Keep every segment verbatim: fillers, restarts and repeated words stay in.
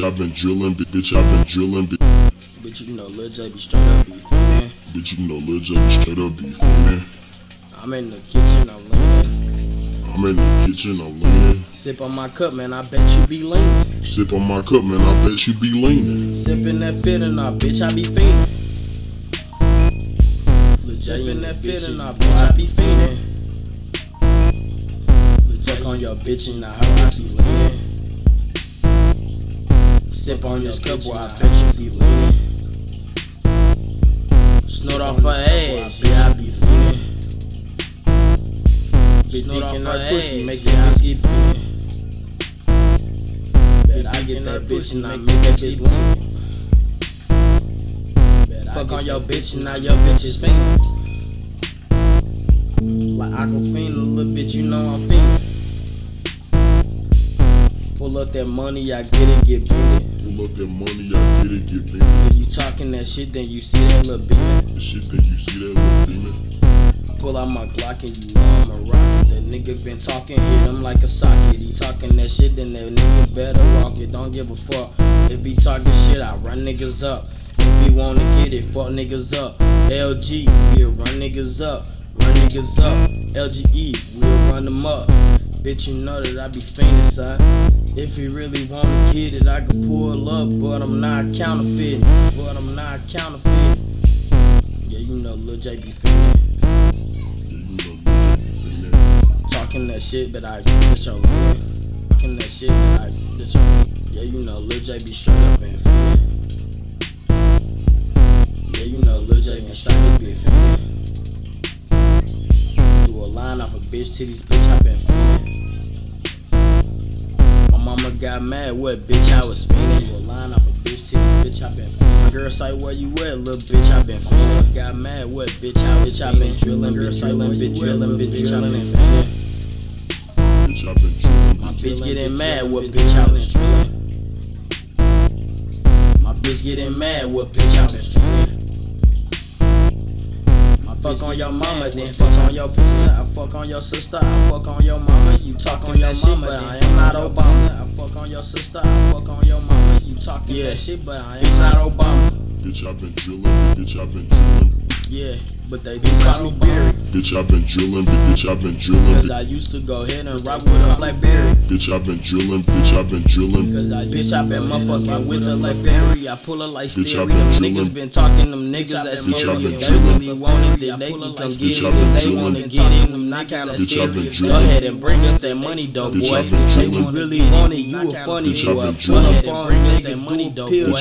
bitch, I've been drilling, bitch, I've been drilling, bitch. Bitch, you know Lil J be straight up beefin'. Bitch, you know Lil J be straight up beefin'. I'm in the kitchen, I'm leaning. I'm in the kitchen, I'm leaning. Sip on my cup, man, I bet you be leaning. Sip on my cup, man, I bet you be leaning. Sippin' that fit and I, bitch, I be fiendin'. Lil J sippin' that fit and I, bitch, I be fiendin'. Lil J on your bitch and I heard I see leaning. Sip on this cup, boy, I bet you see leaning. Snort off her ass, bitch, I be feelin'. Bitch, thinking that pussy, make your ass get feelin'. Bet I get that bitch and I make that bitch lean. Fuck on your bitch and now your bitch is fiendin'. Like I can fiend a little bitch, you know I'm fiendin'. Pull up that money, I get it, get beatin'. Up that money, I get it, get bent. When you talking that shit, then you see that little demon. The shit that you see that little demon. Pull out my Glock and you know I'm a rocket. That nigga been talking, hit him like a socket. He talking that shit, then that nigga better rock it. Don't give a fuck. If he talking shit, I run niggas up. If he wanna get it, fuck niggas up. L G, we'll run niggas up. Run niggas up. L G E, we'll run them up. Bitch, you know that I be fiendin', son. If he really wanna get it, I can pull up, but I'm not counterfeit. But I'm not counterfeit. Yeah, you know Lil J be feelin'. Talking that shit, but I get your man. Talking that shit, but I get your man. Yeah, you know Lil J be straight up and feelin'. Yeah, you know Lil J be straight up and feelin'. Do a line off a bitch to these bitch, I been feelin'. Mama got mad, what bitch I was spinning. Well, line off a bitch titties, bitch I been feelin'. My girl say where you at, little bitch I been feelin'. Mama got mad, what bitch I was bitch I been drillin', girl say where you at, little bitch I been feelin'. My bitch getting mad, what bitch I was drillin'. My bitch getting mad, what bitch I was drillin'. My fuck on your mama, then fuck on your bitch. I fuck on your sister, I fuck on your mama. You talk on your mama, but I am not Obama. I fuck on your sister, I fuck on your mama. You talking yeah. that shit, but I am not Obama. Bitch, I been drillin', bitch, I been drillin'. Yeah, but they do call me Barry. Bitch, I been drillin', bitch, I been drillin'. Cause I used to go ahead and rock with a black Barry. Bitch, I been drillin', bitch, I been drillin'. Cause I bitch, I been motherfuckin' with a like Barry. I pull up like Stevie. Them niggas been talking, them niggas that's scary. If they really want it, they can come get it. If they wanna get it, them knockouts that's scary. Go ahead and bring us that money, though, boy. If you really want it, you a funny boy. Go ahead and bring us that money, though, boy.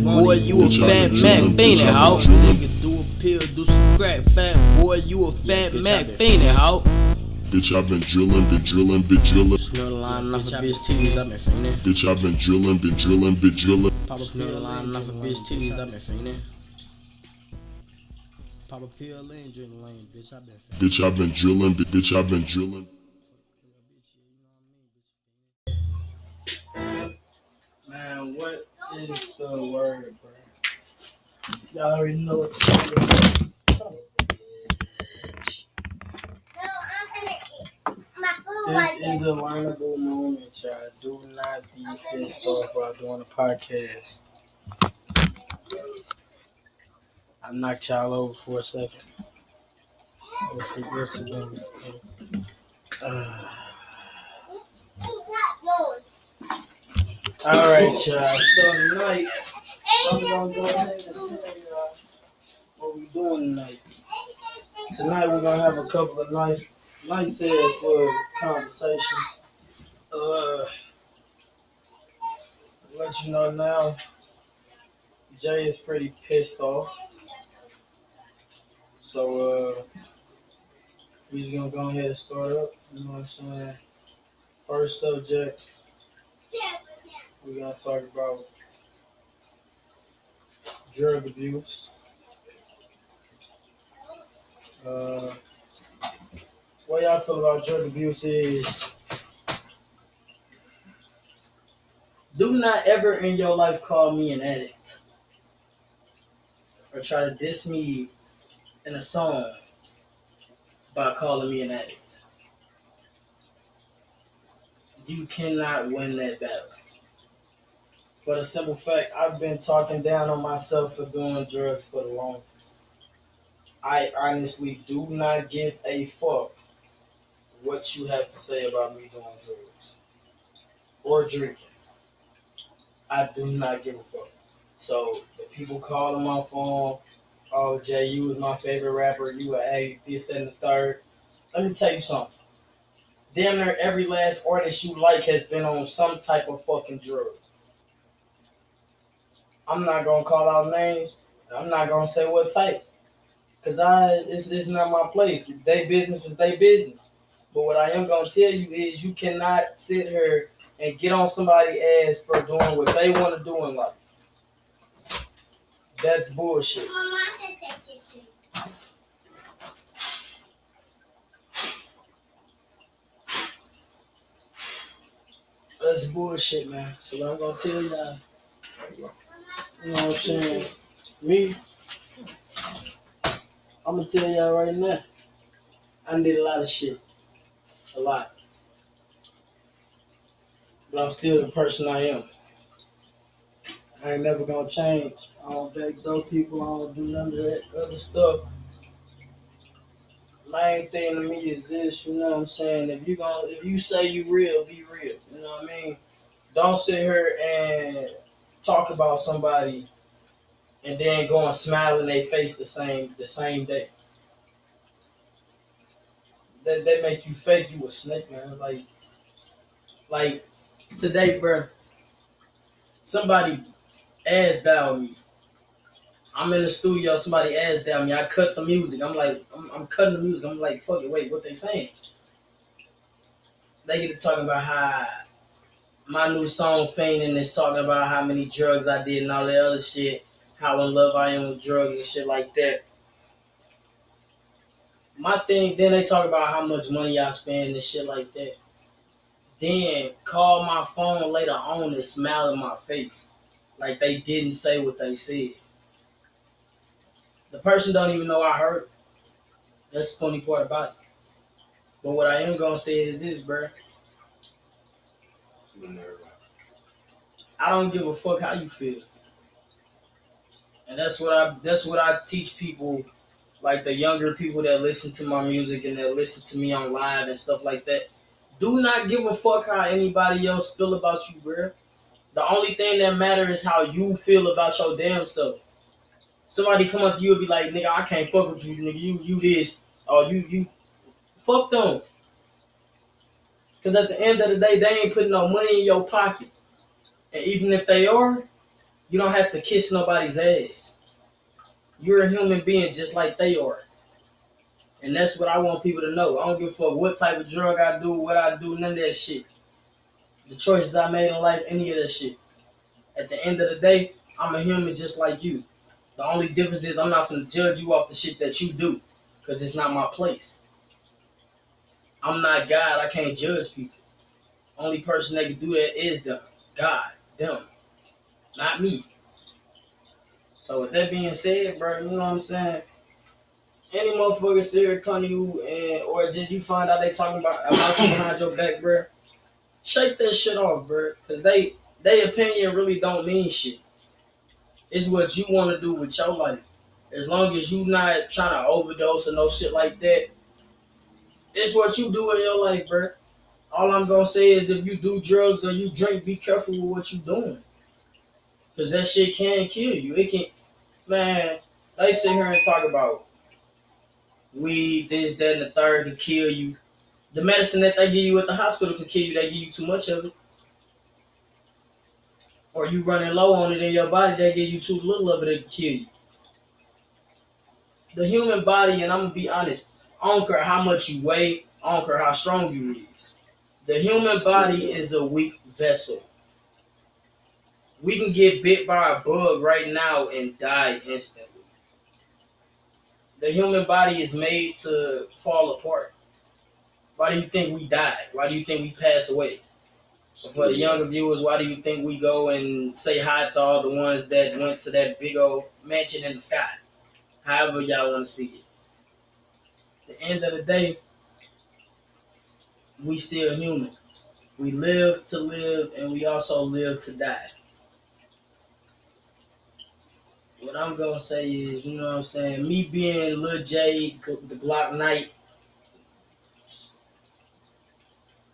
Crack fat boy, you a fat Mac fiendin', ho. Pill, do some crack, fat boy, you a fat yeah, Mac fiendin', ho. Bitch, I been drillin', been drillin', been drillin'. Snort a line off a bitch titties, I been fiendin'. Bitch, I been drillin', been drillin', been drillin'. Pop a pill line off a bitch titties, I been fiendin'. Pop a pill and drillin' lane, bitch, I been fiendin'. Bitch, I been drillin', bitch, I been drillin'. Man, what is the word, bro? Y'all already know what to do. No, I'm gonna eat my food. This like is a learnable moment, y'all. Do not be pissed off while doing a podcast. I knocked y'all over for a second. Let's see, let's see. Uh, all right, y'all. So tonight, I'm gonna go ahead and tell y'all what we doing tonight. Tonight we're gonna have a couple of nice, nice ass little conversations. Uh, let you know now, Jay is pretty pissed off, so uh, he's gonna go ahead and start up. You know what I'm saying? First subject we're gonna talk about. Drug abuse. Uh, what y'all feel about drug abuse is, do not ever in your life call me an addict or try to diss me in a song by calling me an addict. You cannot win that battle. for the simple fact I've been talking down on myself for doing drugs for the longest. I honestly do not give a fuck what you have to say about me doing drugs or drinking. I do not give a fuck. So the people calling my phone, oh, Jay, you was my favorite rapper, you were a this, that, and the third. Let me tell you something. Damn near every last artist you like has been on some type of fucking drug. I'm not going to call out names. I'm not going to say what type. Because I, it's, it's not my place. They business is they business. But what I am going to tell you is you cannot sit here and get on somebody's ass for doing what they want to do in life. That's bullshit. That's bullshit, man. So what I'm going to tell y'all, you know what I'm saying? Me, I'm going to tell y'all right now, I did a lot of shit. A lot. But I'm still the person I am. I ain't never going to change. I don't backdoor people. I don't do none of that other stuff. Main thing to me is this, you know what I'm saying? If you gonna, if you say you real, be real. You know what I mean? Don't sit here and talk about somebody and then go and smile in their face the same the same day. That they, they make you fake you a snake, man. Like, like today, bro. Somebody ass down me. I'm in the studio, somebody asked down me. I cut the music. I'm like, I'm, I'm cutting the music. I'm like, fuck it, wait, what they saying? They get to talking about how my new song, Feigning, is talking about how many drugs I did and all that other shit, how in love I am with drugs and shit like that. My thing, then they talk about how much money I spend and shit like that. Then call my phone later on and smile in my face like they didn't say what they said. The person don't even know I heard. That's the funny part about it. But what I am going to say is this, bro. I don't give a fuck how you feel. And that's what I that's what I teach people, like the younger people that listen to my music and that listen to me on live and stuff like that. Do not give a fuck how anybody else feel about you, bro. The only thing that matters is how you feel about your damn self. Somebody come up to you and be like, nigga, I can't fuck with you, nigga, you you this, or you, you, fuck them. Because at the end of the day, they ain't putting no money in your pocket. And even if they are, you don't have to kiss nobody's ass. You're a human being just like they are. And that's what I want people to know. I don't give a fuck what type of drug I do, what I do, none of that shit. The choices I made in life, any of that shit. At the end of the day, I'm a human just like you. The only difference is I'm not going to judge you off the shit that you do because it's not my place. I'm not God. I can't judge people. Only person that can do that is them. God. Them. Not me. So with that being said, bro, you know what I'm saying? Any motherfucker serious come to you and, or just you find out they talking about, about you behind your back, bro, shake that shit off, bro, because they, they opinion really don't mean shit. It's what you want to do with your life. As long as you not trying to overdose or no shit like that, it's what you do in your life, bro. All I'm going to say is if you do drugs or you drink, be careful with what you doing. Because that shit can kill you. It can, man, they sit here and talk about weed, this, that, and the third can kill you. The medicine that they give you at the hospital can kill you. They give you too much of it. Or you running low on it in your body, they give you too little of it, it'll kill you. The human body, and I'm going to be honest, I don't care how much you weigh, I don't care how strong you is. The human body is a weak vessel. We can get bit by a bug right now and die instantly. The human body is made to fall apart. Why do you think we die? Why do you think we pass away? For the younger viewers, why do you think we go and say hi to all the ones that went to that big old mansion in the sky? However y'all want to see it. At the end of the day, we still human. We live to live, and we also live to die. What I'm going to say is, you know what I'm saying, me being Lil J, the Glock Knight,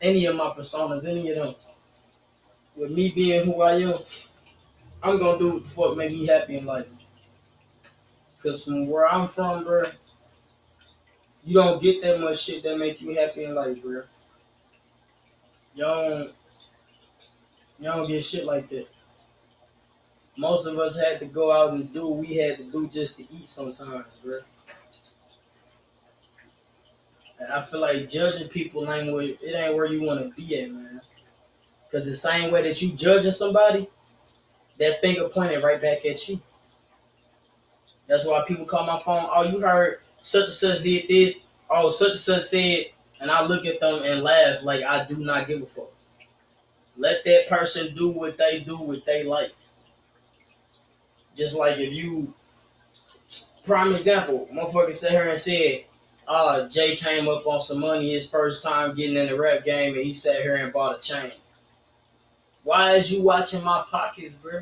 any of my personas, any of them, with me being who I am, I'm going to do what the fuck make me happy in life. Because from where I'm from, bro, you don't get that much shit that make you happy in life, bro. You don't, you don't get shit like that. Most of us had to go out and do what we had to do just to eat sometimes, bro. And I feel like judging people ain't where, it ain't where you want to be at, man. Because the same way that you judging somebody, that finger pointed right back at you. That's why people call my phone, oh, you heard such and such did this, oh, such and such said, and I look at them and laugh like I do not give a fuck. Let that person do what they do with their life. Just like if you, prime example, motherfucker sat here and said, uh, Jay came up on some money his first time getting in the rap game and he sat here and bought a chain. Why is you watching my pockets, bro?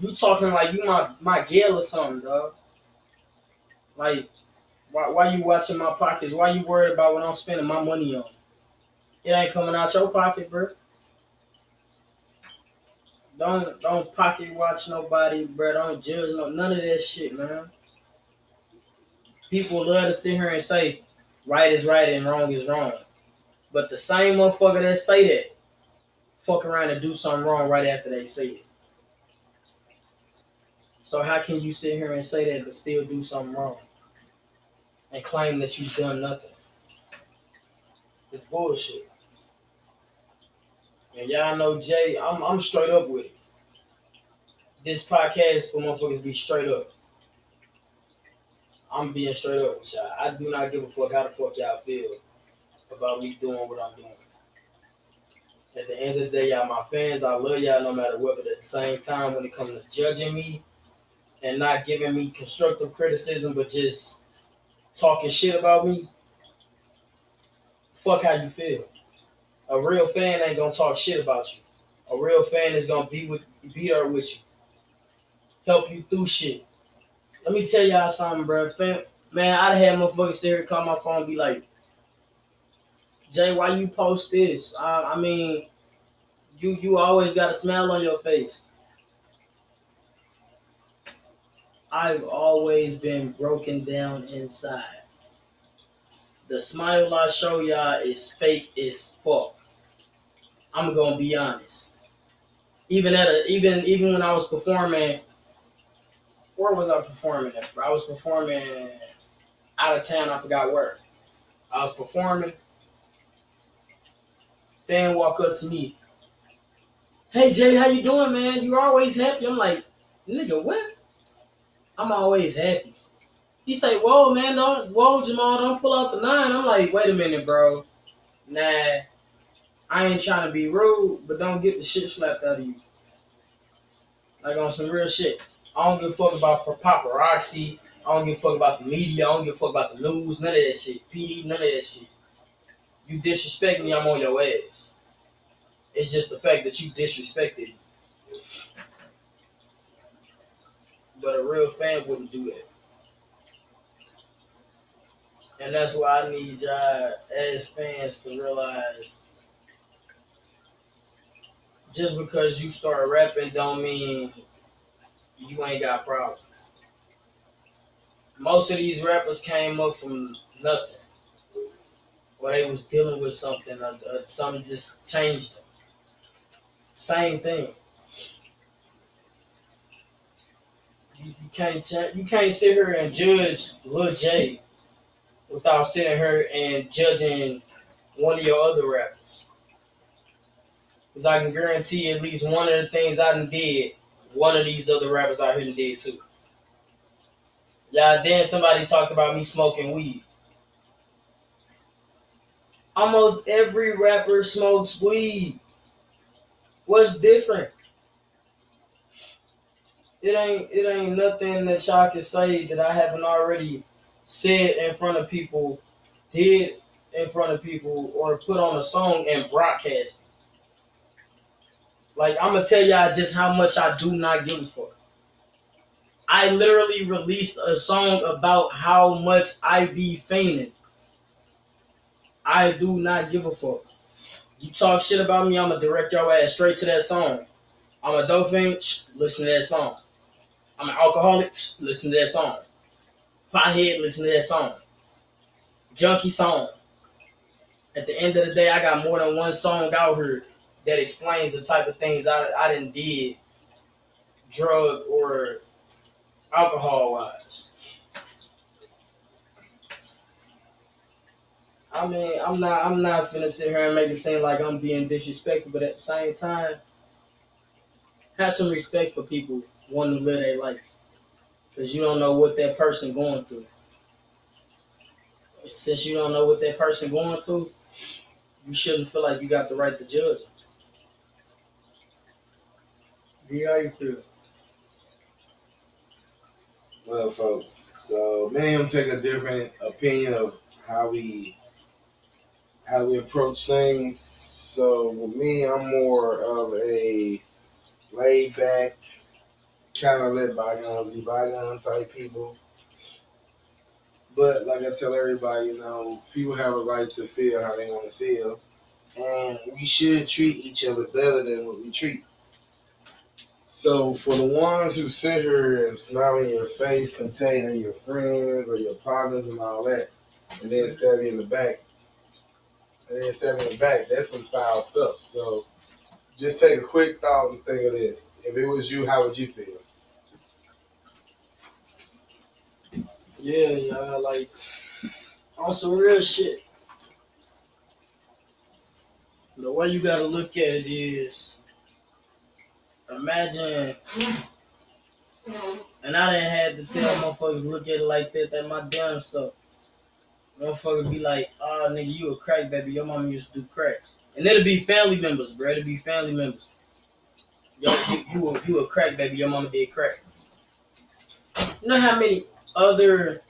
You talking like you my, my girl or something, dog. Like, why, why you watching my pockets? Why you worried about what I'm spending my money on? It ain't coming out your pocket, bro. Don't don't pocket watch nobody, bro. Don't judge no, none of that shit, man. People love to sit here and say right is right and wrong is wrong. But the same motherfucker that say that, fuck around and do something wrong right after they say it. So how can you sit here and say that but still do something wrong and claim that you've done nothing? It's bullshit. And y'all know Jay, I'm I'm straight up with it. This podcast for motherfuckers be straight up. I'm being straight up with y'all. I do not give a fuck how the fuck y'all feel about me doing what I'm doing. At the end of the day, y'all my fans, I love y'all no matter what, but at the same time, when it comes to judging me and not giving me constructive criticism, but just talking shit about me, fuck how you feel. A real fan ain't gonna talk shit about you. A real fan is gonna be with, be there with you, help you through shit. Let me tell y'all something, bro. Fan, man, I'd have had motherfuckers sit here, call my phone, and be like, "Jay, why you post this? I, I mean, you you always got a smile on your face." I've always been broken down inside. The smile I show y'all is fake as fuck. I'm gonna be honest. Even at a, even even when I was performing, where was I performing at? I was performing out of town. I forgot where. I was performing. Fan walk up to me. Hey Jay, how you doing, man? You're always happy. I'm like, nigga, what? I'm always happy. He say, whoa, man, don't, whoa, Jamal, don't pull out the nine. I'm like, wait a minute, bro. Nah, I ain't trying to be rude, but don't get the shit slapped out of you. Like on some real shit. I don't give a fuck about paparazzi. I don't give a fuck about the media. I don't give a fuck about the news. None of that shit. P D, none of that shit. You disrespect me, I'm on your ass. It's just the fact that you disrespected me. But a real fan wouldn't do that. And that's why I need y'all as fans to realize just because you start rapping don't mean you ain't got problems. Most of these rappers came up from nothing. Or they was dealing with something or, or something just changed them. Same thing. You, you, can't, you can't sit here and judge Lil J without sitting here and judging one of your other rappers. Because I can guarantee at least one of the things I done did, one of these other rappers out here did too. Yeah, then somebody talked about me smoking weed. Almost every rapper smokes weed. What's different? It ain't, it ain't nothing that y'all can say that I haven't already said in front of people, did in front of people, or put on a song and broadcast it. Like, I'm going to tell y'all just how much I do not give a fuck. I literally released a song about how much I be feigning. I do not give a fuck. You talk shit about me, I'ma direct your ass straight to that song. I'm a dope fiend, listen to that song. I'm an alcoholic, listen to that song. Pothead, listen to that song. Junkie song. At the end of the day, I got more than one song out here that explains the type of things I, I done did, drug or alcohol-wise. I mean, I'm not, I'm not finna sit here and make it seem like I'm being disrespectful, but at the same time, have some respect for people wanting to live their life, because you don't know what that person going through. Since you don't know what that person going through, you shouldn't feel like you got the right to judge them. Be how you feel. Well, folks, so many of them take a different opinion of how we how we approach things. So with me, I'm more of a laid back, kind of let bygones be bygones type people. But like I tell everybody, you know, people have a right to feel how they want to feel. And we should treat each other better than what we treat. So for the ones who sit here and smile in your face and tell you your friends or your partners and all that, and then stab you in the back, and then stab you in the back, that's some foul stuff. So just take a quick thought and think of this. If it was you, how would you feel? Yeah, yeah, like, on some real shit. The way you gotta look at it is, imagine, and I didn't have to tell motherfuckers look at it like that, that my damn self. Motherfuckers be like, oh, nigga, you a crack baby, your mama used to do crack. And it'll be family members, bro, it'll be family members. Yo, you, you, a, you a crack baby, your mama did crack. You know how many other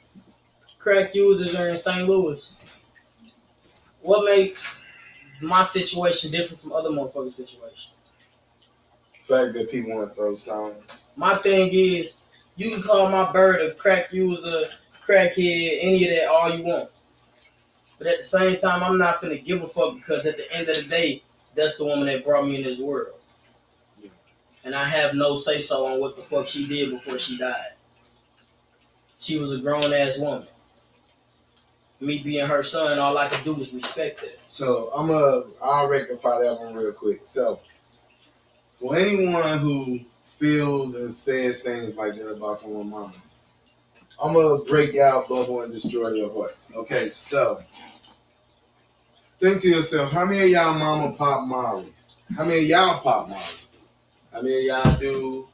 crack users are in Saint Louis? What makes my situation different from other motherfuckers' situations? The fact that people want to throw stones. My thing is, you can call my bird a crack user, crackhead, any of that, all you want. But at the same time, I'm not finna give a fuck, because at the end of the day, that's the woman that brought me in this world. Yeah. And I have no say-so on what the fuck she did before she died. She was a grown-ass woman. Me being her son, all I could do was respect her. So I'm gonna, I'll rectify that one real quick. So for anyone who feels and says things like that about someone's mama, I'm gonna break out bubble and destroy your hearts. Okay, so think to yourself, how many of y'all mama pop mollies? How many of y'all pop mollies? How many of y'all do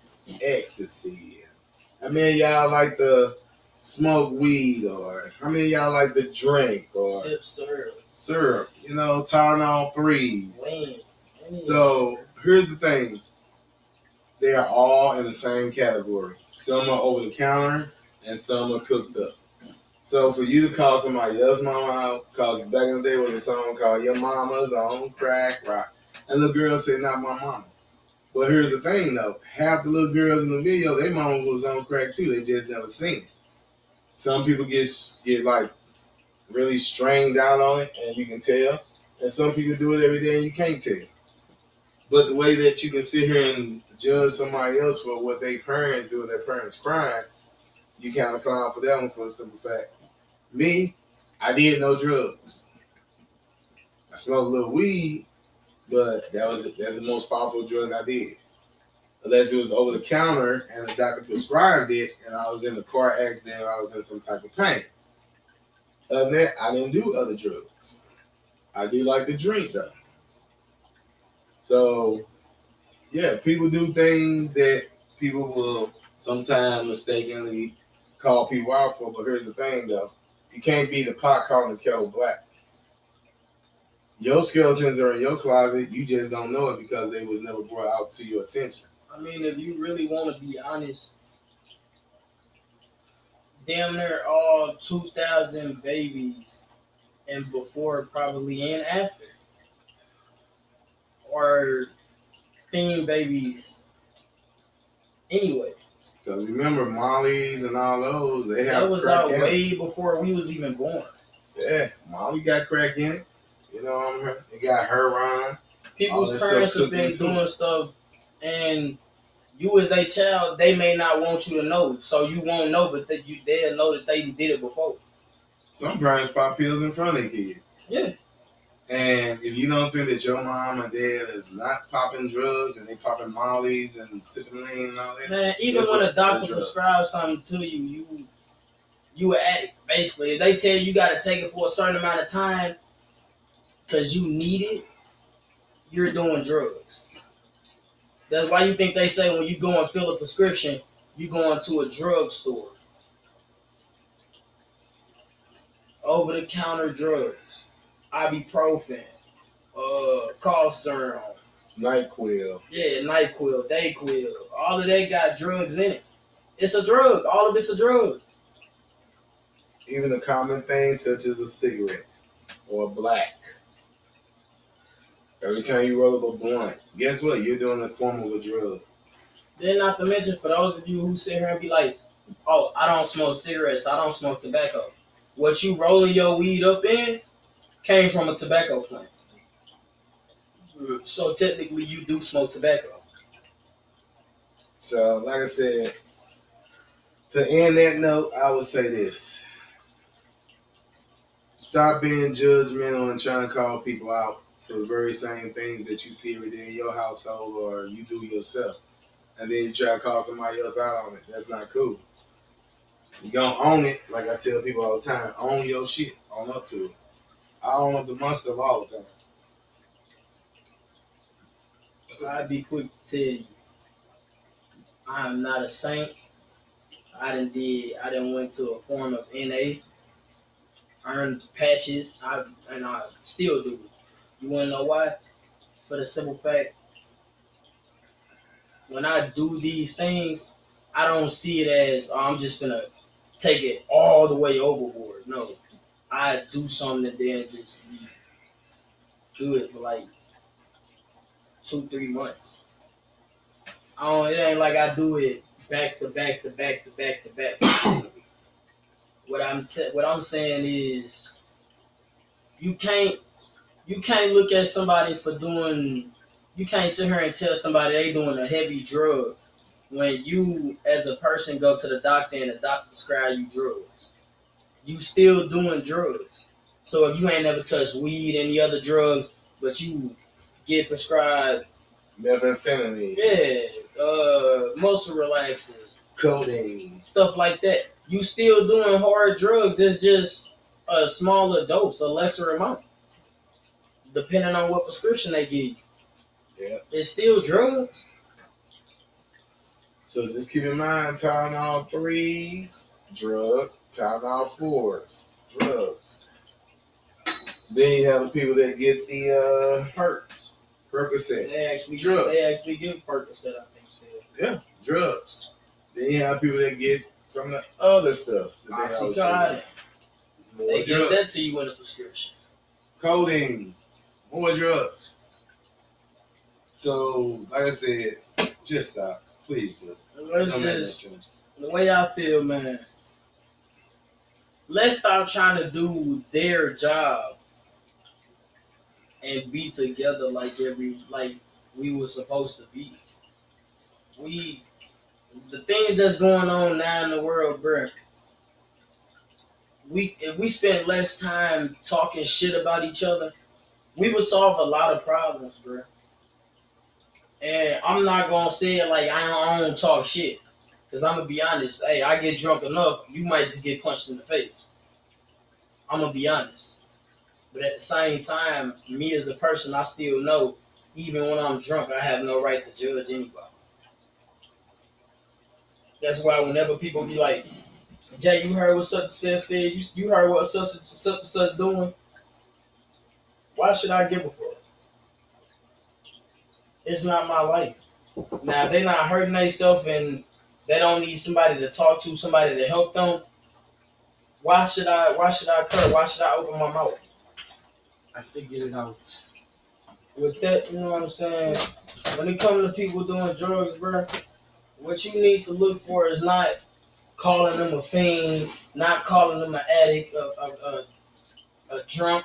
ecstasy? How many of y'all like the smoke weed, or how many of y'all like to drink, or sip syrup, syrup, you know, Tylenol threes. So here's the thing. They are all in the same category. Some are over the counter and some are cooked up. So for you to call somebody else's mama out, because back in the day was a song called Your Mama's on Crack Rock. And the girl said, not my mama. But here's the thing though, half the little girls in the video, their mama was on crack too. They just never seen it. Some people get get like really strained out on it, and you can tell. And some people do it every day, and you can't tell. But the way that you can sit here and judge somebody else for what their parents do, their parents crying, you kind of file for that one for a simple fact. Me, I did no drugs. I smoked a little weed, but that was that's the most powerful drug I did. Unless it was over the counter and the doctor prescribed it, and I was in a car accident, or I was in some type of pain. Other than that, I didn't do other drugs. I do like to drink though. So, yeah, people do things that people will sometimes mistakenly call people out for. But here's the thing though: you can't be the pot calling the kettle black. Your skeletons are in your closet. You just don't know it because they was never brought out to your attention. I mean, if you really want to be honest, damn near all two thousand babies and before probably and after are teen babies anyway. Because remember, Molly's and all those, they have that was out way before we was even born. Yeah, Molly got crack in it. You know what I mean? It got her on. People's parents have been doing stuff, and you as a child, they may not want you to know, so you won't know, but that you they'll know that they did it before. Some parents pop pills in front of kids. Yeah. And if you don't think that your mom and dad is not popping drugs and they popping Molly's and sipping lean and all that, man, even when a doctor prescribes something to you, you you an addict basically. If they tell you you gotta take it for a certain amount of time because you need it, you're doing drugs. That's why you think they say when you go and fill a prescription, you going to a drug store. Over the counter drugs. Ibuprofen, uh, cough serum, NyQuil, yeah, NyQuil, DayQuil, all of that got drugs in it. It's a drug. All of it's a drug. Even the common things such as a cigarette or a black. Every time you roll up a blunt, guess what? You're doing a form of a drug. Then, not to mention, for those of you who sit here and be like, "Oh, I don't smoke cigarettes. I don't smoke tobacco." What you rolling your weed up in? Came from a tobacco plant. So technically you do smoke tobacco. So like I said, to end that note, I would say this. Stop being judgmental and trying to call people out for the very same things that you see every day in your household or you do yourself. And then you try to call somebody else out on it. That's not cool. You're going to own it. Like I tell people all the time, own your shit. Own up to it. I own up to myself all the time. I'd be quick to tell you, I'm not a saint. I done did. I done went to a form of N A, earned patches, I and I still do. You want to know why? For the simple fact, when I do these things, I don't see it as oh, I'm just gonna take it all the way overboard. No. I do something then just do it for like two, three months. I don't, it ain't like I do it back to back to back to back to back. what I'm te- what I'm saying is, you can't you can't look at somebody for doing. You can't sit here and tell somebody they doing a heavy drug when you as a person go to the doctor and the doctor prescribe you drugs. You still doing drugs. So if you ain't never touched weed, any other drugs, but you get prescribed methamphetamines, yeah, uh, muscle relaxers, codeine, stuff like that. You still doing hard drugs. It's just a smaller dose, a lesser amount, depending on what prescription they give you. Yeah, it's still drugs. So just keep in mind, Tylenol threes, drug. Tylenol fours, drugs. Then you have the people that get the uh, perks, Percocets. They actually, drugs. They actually give Percocet, I think. Still. Yeah, drugs. Then you have people that get some of the other stuff. That Oxycontin. They, they give that to you in a prescription. Codeine, more drugs. So, like I said, just stop, please. Do. Let's Don't just the way I feel, man. Let's stop trying to do their job and be together like every like we were supposed to be. We the things that's going on now in the world, bro. We if we spent less time talking shit about each other, we would solve a lot of problems, bro. And I'm not gonna say it like I don't, I don't talk shit. Because I'm going to be honest, hey, I get drunk enough, you might just get punched in the face. I'm going to be honest. But at the same time, me as a person, I still know, even when I'm drunk, I have no right to judge anybody. That's why whenever people be like, Jay, you heard what such and such said? You, you heard what such and such and such doing? Why should I give a fuck? It's not my life. Now, if they not hurting themselves and they don't need somebody to talk to, somebody to help them. Why should I? Why should I care? Why should I open my mouth? I figured it out. With that, you know what I'm saying. When it comes to people doing drugs, bro, what you need to look for is not calling them a fiend, not calling them an addict, a, a, a, a drunk.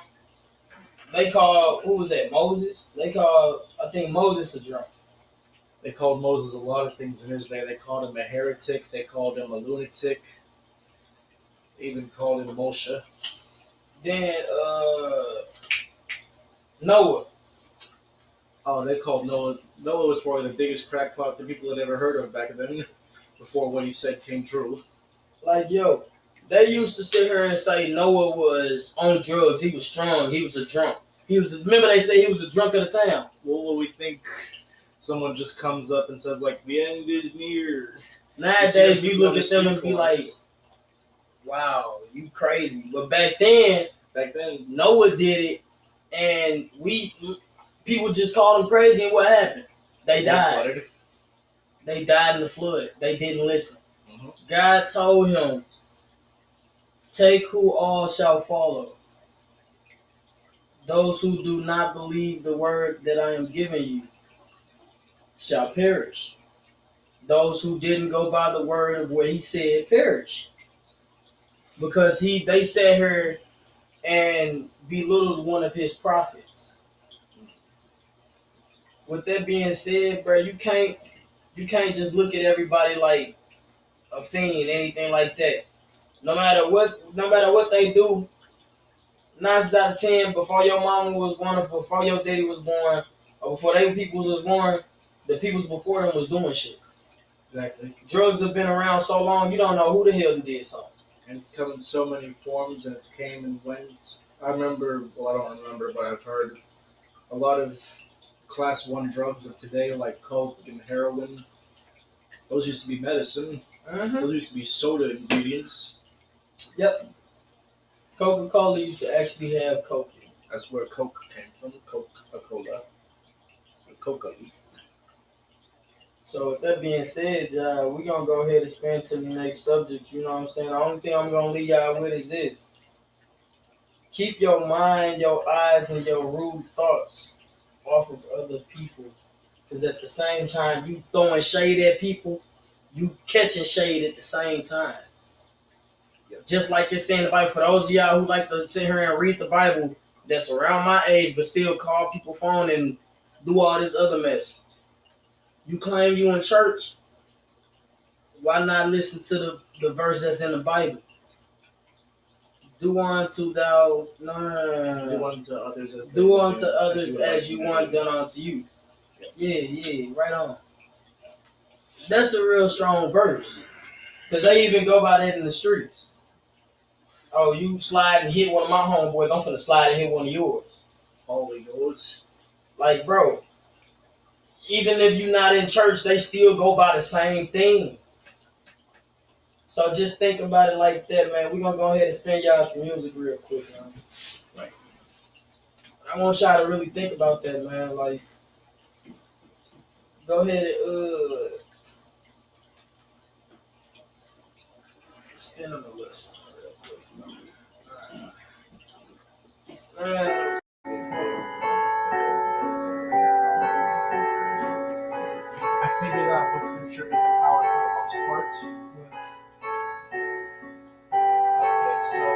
They called, who was that, Moses? They called, I think, Moses a drunk. They called Moses a lot of things in his day. They called him a heretic. They called him a lunatic. They even called him Moshe. Then uh, Noah. Oh, they called Noah. Noah was probably the biggest crackpot the people had ever heard of back then, before what he said came true. Like, yo, they used to sit here and say Noah was on drugs. He was strong. He was a drunk. He was. Remember they say he was a drunk of the town. What would we think? Someone just comes up and says, like, the end is near. Nowadays, you look at them and be like, wow, you crazy. But back then, back then, Noah did it, and we people just called him crazy, and what happened? They died. They died in the flood. They didn't listen. Mm-hmm. God told him, take who all shall follow. Those who do not believe the word that I am giving you shall perish. Those who didn't go by the word of what he said perish. Because he they sat here and belittled one of his prophets. With that being said, bro, you can't you can't just look at everybody like a fiend, anything like that. No matter what no matter what they do, nine out of ten, before your mama was born, or before your daddy was born, or before they people was born, the peoples before them was doing shit. Exactly. Drugs have been around so long, you don't know who the hell did something. And it's come in so many forms, and it's came and went. I remember, well, I don't remember, but I've heard a lot of class one drugs of today, like coke and heroin. Those used to be medicine. Mm-hmm. Those used to be soda ingredients. Yep. Coca-Cola used to actually have coke in. That's where coke came from, Coca-Cola. Coca leaf. So with that being said, uh, we're going to go ahead and expand to the next subject. You know what I'm saying? The only thing I'm going to leave y'all with is this. Keep your mind, your eyes, and your rude thoughts off of other people. Because at the same time, you throwing shade at people, you catching shade at the same time. Just like it's saying the Bible. For those of y'all who like to sit here and read the Bible that's around my age, but still call people phone and do all this other mess. You claim you in church. Why not listen to the, the verse that's in the Bible? Do unto thou nah, do unto others as, do unto do others as, as you want done unto you. Yeah, yeah, right on. That's a real strong verse. Because they even go by that in the streets. Oh, you slide and hit one of my homeboys, I'm finna slide and hit one of yours. Holy Lords. Like, bro. Even if you're not in church, they still go by the same thing. So just think about it like that, man. We're going to go ahead and spin y'all some music real quick, man. Right. I want y'all to really think about that, man. Like, go ahead and uh, spin on the list real quick. All right. Uh, figured out what's contributing to power for the most part. Okay, so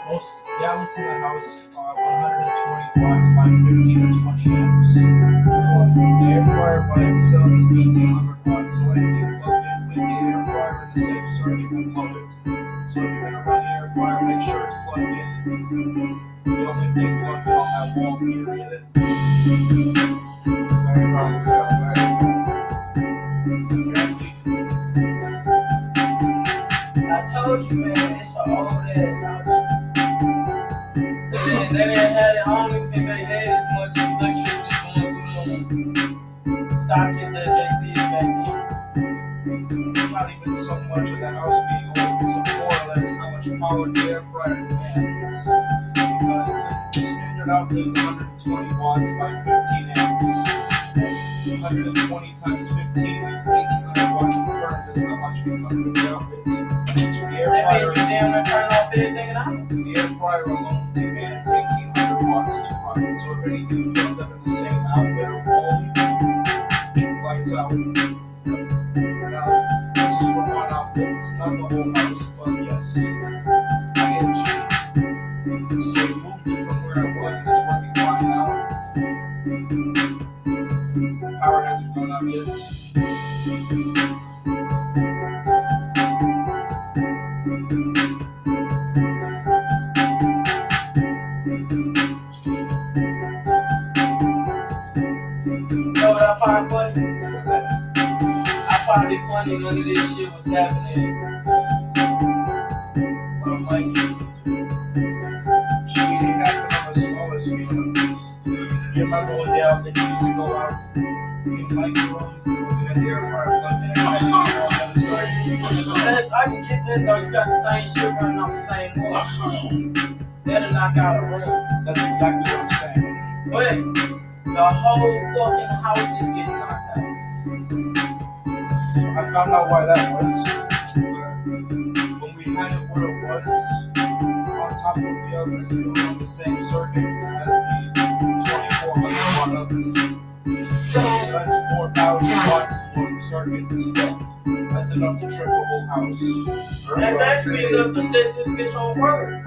most gallons in the house are one hundred twenty watts by fifteen or twenty amps. The air fryer by itself is eighteen hundred watts, so if you plug in with the air fryer in the same circuit, you'll love it. So if you're going to run the air fryer, make sure it's plugged in. The only thing plugged in on that wall period. Sorry about that. I told you, man, it's an old ass house. They didn't have it. Only thing they had as much electricity going through them sockets as they did back then. Not even so much of the house being old, so more or less how much power the air fryer demands. Because the standard out is one hundred twenty watts by fifteen amps. one hundred twenty times fifteen is eighteen hundred watts current. That's how much we can get out of it. They make you damn near turn off everything in the house. The air fryer alone demands eighteen hundred watts to run. So if anything's plugged up in the same outfit or wall, it's lights out. Now Funny none of this shit was happening. But I'm like, she didn't have to know what she was doing. Get my boy down, they used to go out. Get my girl, go to the airport, go to the airport. Unless I can get there, though, you got the same shit running off the same wall. That'll knock out a room. That's exactly what I'm saying. But the whole fucking house is getting knocked out. I found out why that was. When we had it where it was, on top of the oven, we were on the same circuit as the twenty-four hundred watt oven. That's four thousand watts in circuits. That's enough to trip a whole house. That's actually enough to set this bitch on fire.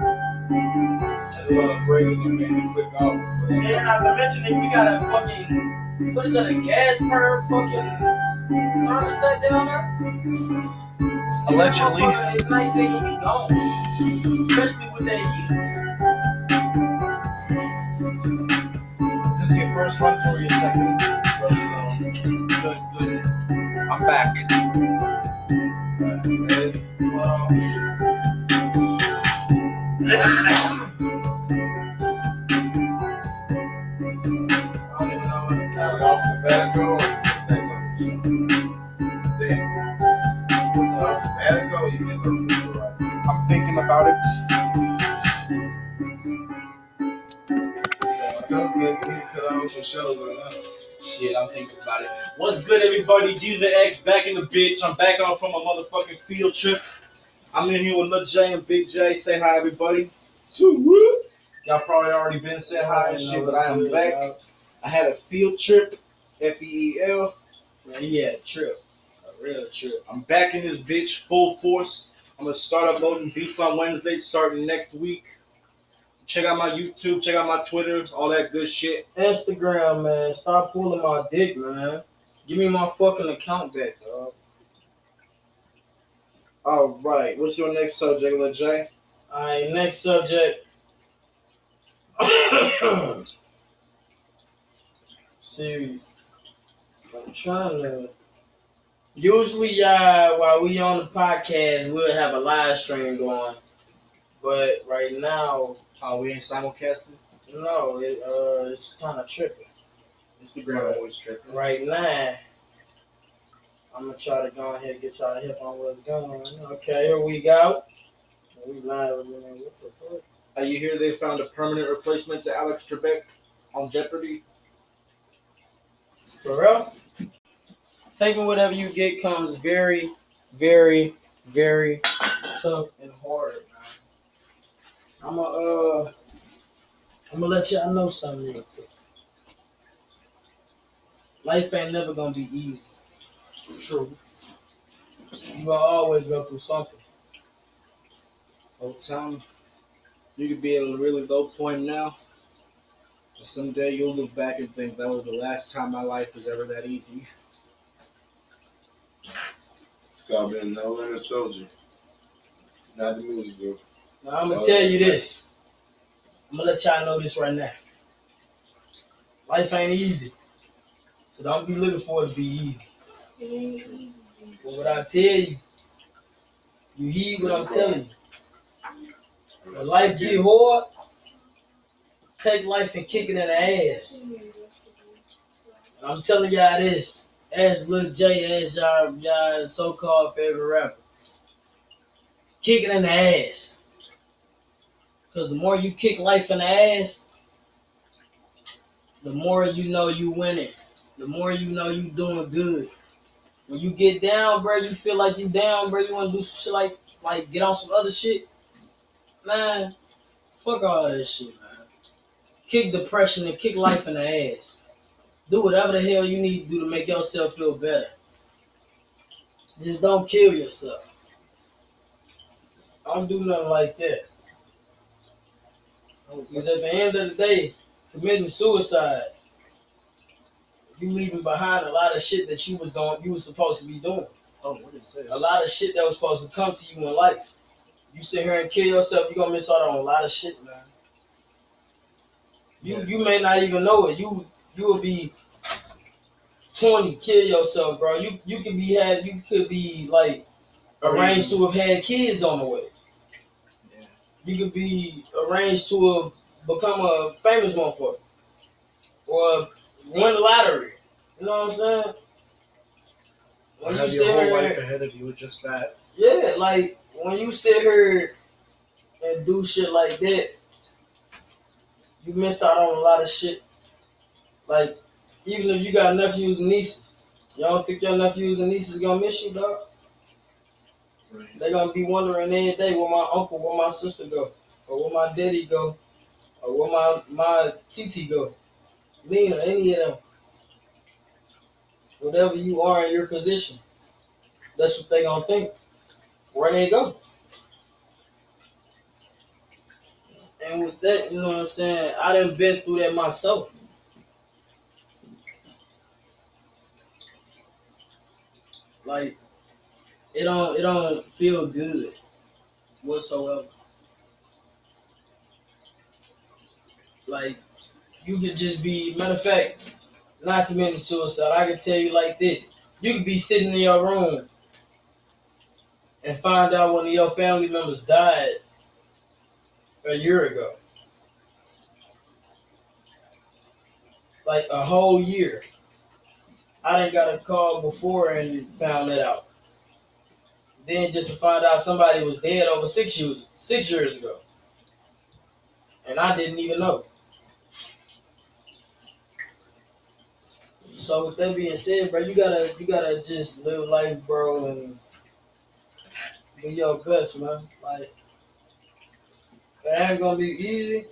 Uh, breakers and made me click out. And not to mention that we got a fucking, what is that, a gas per fucking. Notice that down there? Allegedly. At night they will be gone. Especially with that heat. Is this your first run for your second? Good, good. I'm back. I don't even know what I'm talking about. It's a bad girl. I'm thinking about it. Shit, I'm thinking about it. What's good, everybody? D the X back in the bitch. I'm back off from a motherfucking field trip. I'm in here with Lil J and Big J. Say hi, everybody. Y'all probably already been said hi and shit, but I am back. I had a field trip. F E E L. Man, he had a trip. Real true. I'm back in this bitch full force. I'm gonna start uploading beats on Wednesday, starting next week. Check out my YouTube, check out my Twitter, all that good shit. Instagram, man, stop pulling my dick, man. Give me my fucking account back, dog. All right, what's your next subject, Lil J? All right, next subject. See, I'm trying to. Usually, uh, while we on the podcast, we'll have a live stream going. But right now... Oh, we ain't simulcasting? No, it, uh, it's kind of tripping. Instagram always tripping. Right now, I'm going to try to go ahead and get y'all hip on what's going on. Okay, here we go. We live. Uh, you hear they found a permanent replacement to Alex Trebek on Jeopardy? For real? Taking whatever you get comes very, very, very tough and hard, man. I'ma uh, I'ma let y'all know something real quick. Life ain't never gonna be easy. True. You gonna always go through something. Over time, you could be at a really low point now. But someday you'll look back and think that was the last time my life was ever that easy. I've been no inner soldier, not the music group. Now I'm gonna tell you this. I'm gonna let y'all know this right now. Life ain't easy, so don't be looking for it to be easy. It ain't easy. But what I tell you, you heed what I'm telling you. When life get hard, take life and kick it in the ass. And I'm telling y'all this. As Lil J, as y'all, y'all so-called favorite rapper. Kick it in the ass. Because the more you kick life in the ass, the more you know you winning. The more you know you doing good. When you get down, bro, you feel like you down, bro. You want to do some shit like, like get on some other shit. Man, fuck all that shit, man. Kick depression and kick life in the ass. Do whatever the hell you need to do to make yourself feel better. Just don't kill yourself. Don't do nothing like that. Because at the end of the day, committing suicide you leaving behind a lot of shit that you was going, you was supposed to be doing. Oh, what is this? A lot of shit that was supposed to come to you in life. You sit here and kill yourself, you're gonna miss out on a lot of shit, man. You yeah. you may not even know it. You you will be twenty, kill yourself, bro. You you could be had you could be like arranged to have had kids on the way. Yeah. You could be arranged to have become a famous motherfucker. Or win the lottery. You know what I'm saying? When you have your whole life ahead of you, just that. Yeah, like when you sit here and do shit like that, you miss out on a lot of shit. Like, even if you got nephews and nieces, you don't think your nephews and nieces gonna miss you, dog? Right. They gonna be wondering every day where my uncle, where my sister go, or where my daddy go, or where my my T T go, Lena, any of them. Whatever you are in your position, that's what they gonna think. Where they go. And with that, you know what I'm saying, I done been through that myself. Like, it don't it don't feel good whatsoever. Like, you could just be, matter of fact, not committing suicide. I can tell you like this. You could be sitting in your room and find out one of your family members died a year ago. Like a whole year. I done got a call before and found that out. Then just to find out somebody was dead over six years six years ago. And I didn't even know. So with that being said, bro, you gotta you gotta just live life, bro, and do your best, man. Like, it ain't gonna be easy,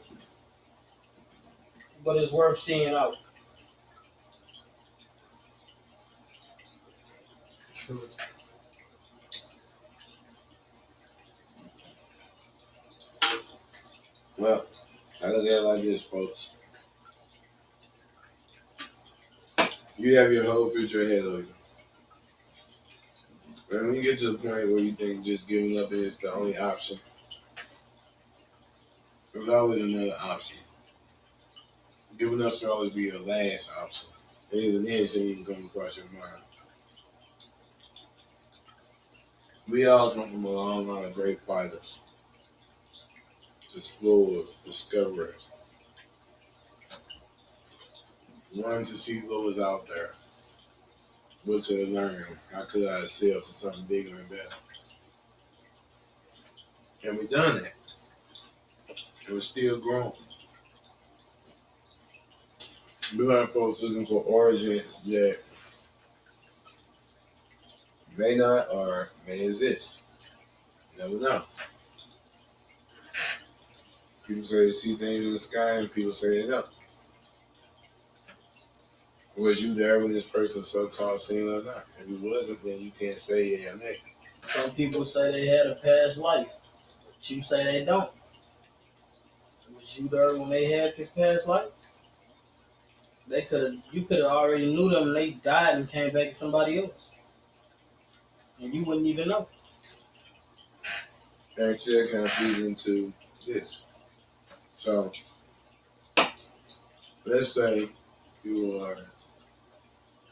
but it's worth seeing out. True. Well, I look at it like this, folks. You have your whole future ahead of you. And when you get to the point where you think just giving up is the only option, there's always another option. Giving up should always be your last option. And even then, so you can come across your mind. We all come from a long line of great fighters, explorers, discoverers. One to see what was out there. What could I learn? How could I sell for something bigger and better? And we done it. And we're still growing. We learn folks looking for origins that may not or may exist. You never know. People say they see things in the sky and people say they don't. Was you there when this person so-called seen or not? If you wasn't, then you can't say yeah or nay. Some people say they had a past life, but you say they don't. Was you there when they had this past life? They could have, you could have already knew them, and they died and came back to somebody else, and you wouldn't even know. And it kind of feeds into this. So let's say you are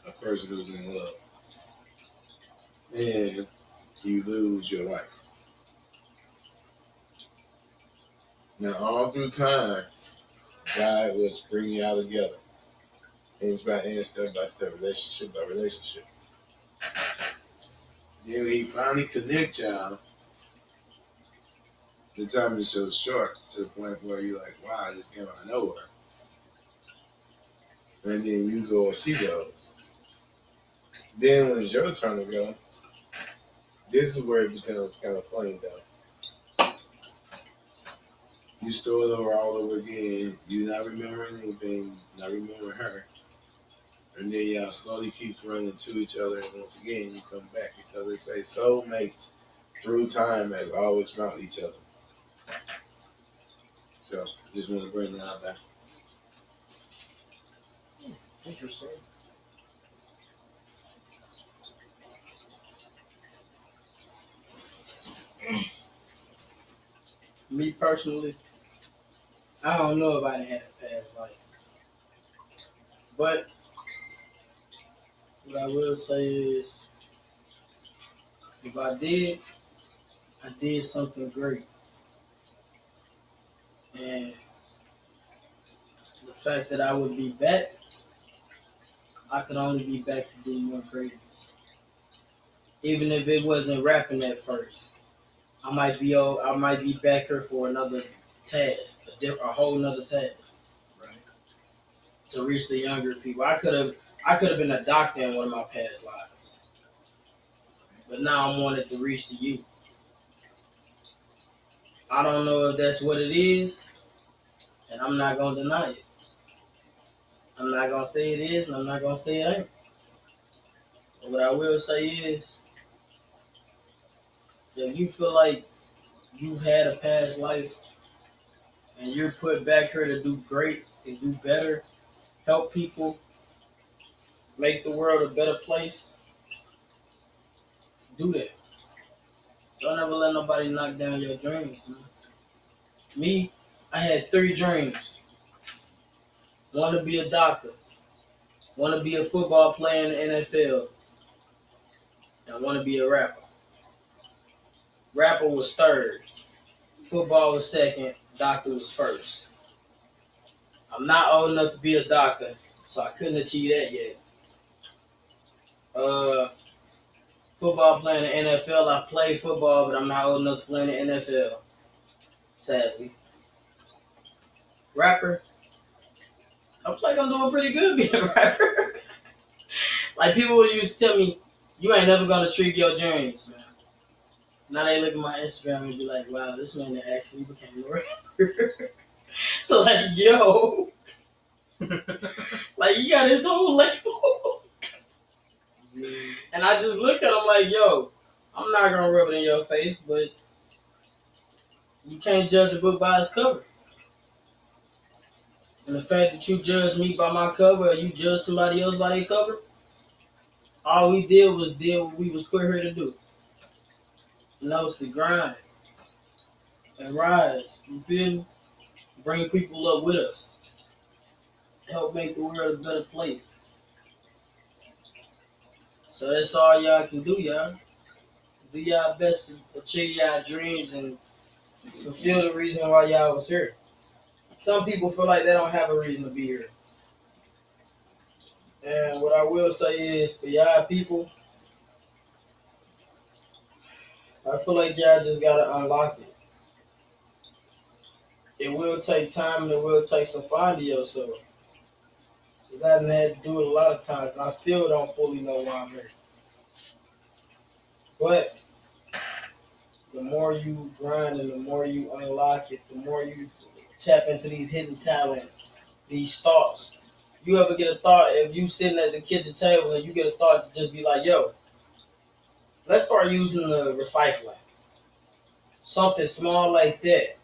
a person who's in love, and you lose your life. Now, all through time, God was bringing y'all together, inch by inch, step by step, relationship by relationship. Then when He finally connects y'all, the time is so short to the point where you're like, wow, I just came out of nowhere. And then you go or she goes. Then when it's your turn to go, this is where it becomes kind of funny, though. You stole it over all over again. You not remembering anything, not remembering her. And then y'all slowly keep running to each other. And once again, you come back because they say soulmates through time has always found each other. So, just want to bring that out there. Interesting. me personally, I don't know if I'd had a past life. But what I will say is, if I did, I did something great. And the fact that I would be back, I could only be back to do more greatness. Even if it wasn't rapping at first, I might be old, I might be back here for another task, a, diff- a whole nother task, right? To reach the younger people. I could have, I could have been a doctor in one of my past lives, but now I wanted to reach the youth. I don't know if that's what it is, and I'm not going to deny it. I'm not going to say it is, and I'm not going to say it ain't. But what I will say is, if you feel like you've had a past life and you're put back here to do great and do better, help people, make the world a better place, do that. Don't ever let nobody knock down your dreams, man. Me, I had three dreams. Want to be a doctor, want to be a football player in the N F L, and want to be a rapper. Rapper was third, football was second, doctor was first. I'm not old enough to be a doctor, so I couldn't achieve that yet. Uh, football playing in the N F L, I play football, but I'm not old enough to play in the N F L, sadly. Rapper, I feel like I'm doing pretty good being a rapper. Like, people would used to tell me, you ain't never gonna treat your dreams, man. Now they look at my Instagram and be like, wow, this man that actually became a rapper. Like, yo. Like, you got his whole label. Yeah. And I just look at him like, yo, I'm not gonna rub it in your face, but you can't judge a book by its cover. And the fact that you judge me by my cover or you judge somebody else by their cover, all we did was did what we was put here to do. And that was to grind and rise, you feel me? Bring people up with us. Help make the world a better place. So that's all y'all can do, y'all. Do y'all best to achieve y'all dreams and fulfill the reason why y'all was here. Some people feel like they don't have a reason to be here. And what I will say is, for y'all people, I feel like y'all just gotta unlock it. It will take time and it will take some finding yourself. Because I done had to do it a lot of times and I still don't fully know why I'm here. But the more you grind and the more you unlock it, the more you tap into these hidden talents, these thoughts. You ever get a thought, if you sitting at the kitchen table and you get a thought to just be like, yo, let's start using the recycling. Something small like that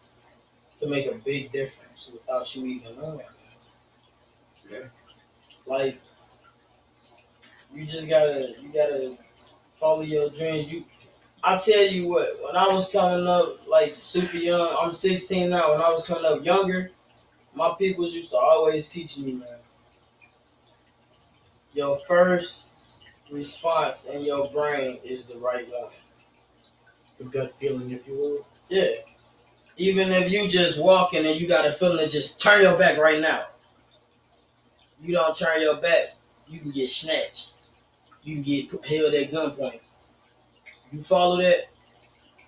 can make a big difference without you even knowing. Yeah. Like, you just gotta, you gotta follow your dreams. You, I tell you what, when I was coming up, like, super young, I'm sixteen now. When I was coming up younger, my peoples used to always teach me, man, your first response in your brain is the right one. The gut feeling, if you will. Yeah. Even if you just walking and you got a feeling to just turn your back right now. You don't turn your back, you can get snatched. You can get held at gunpoint. You follow that?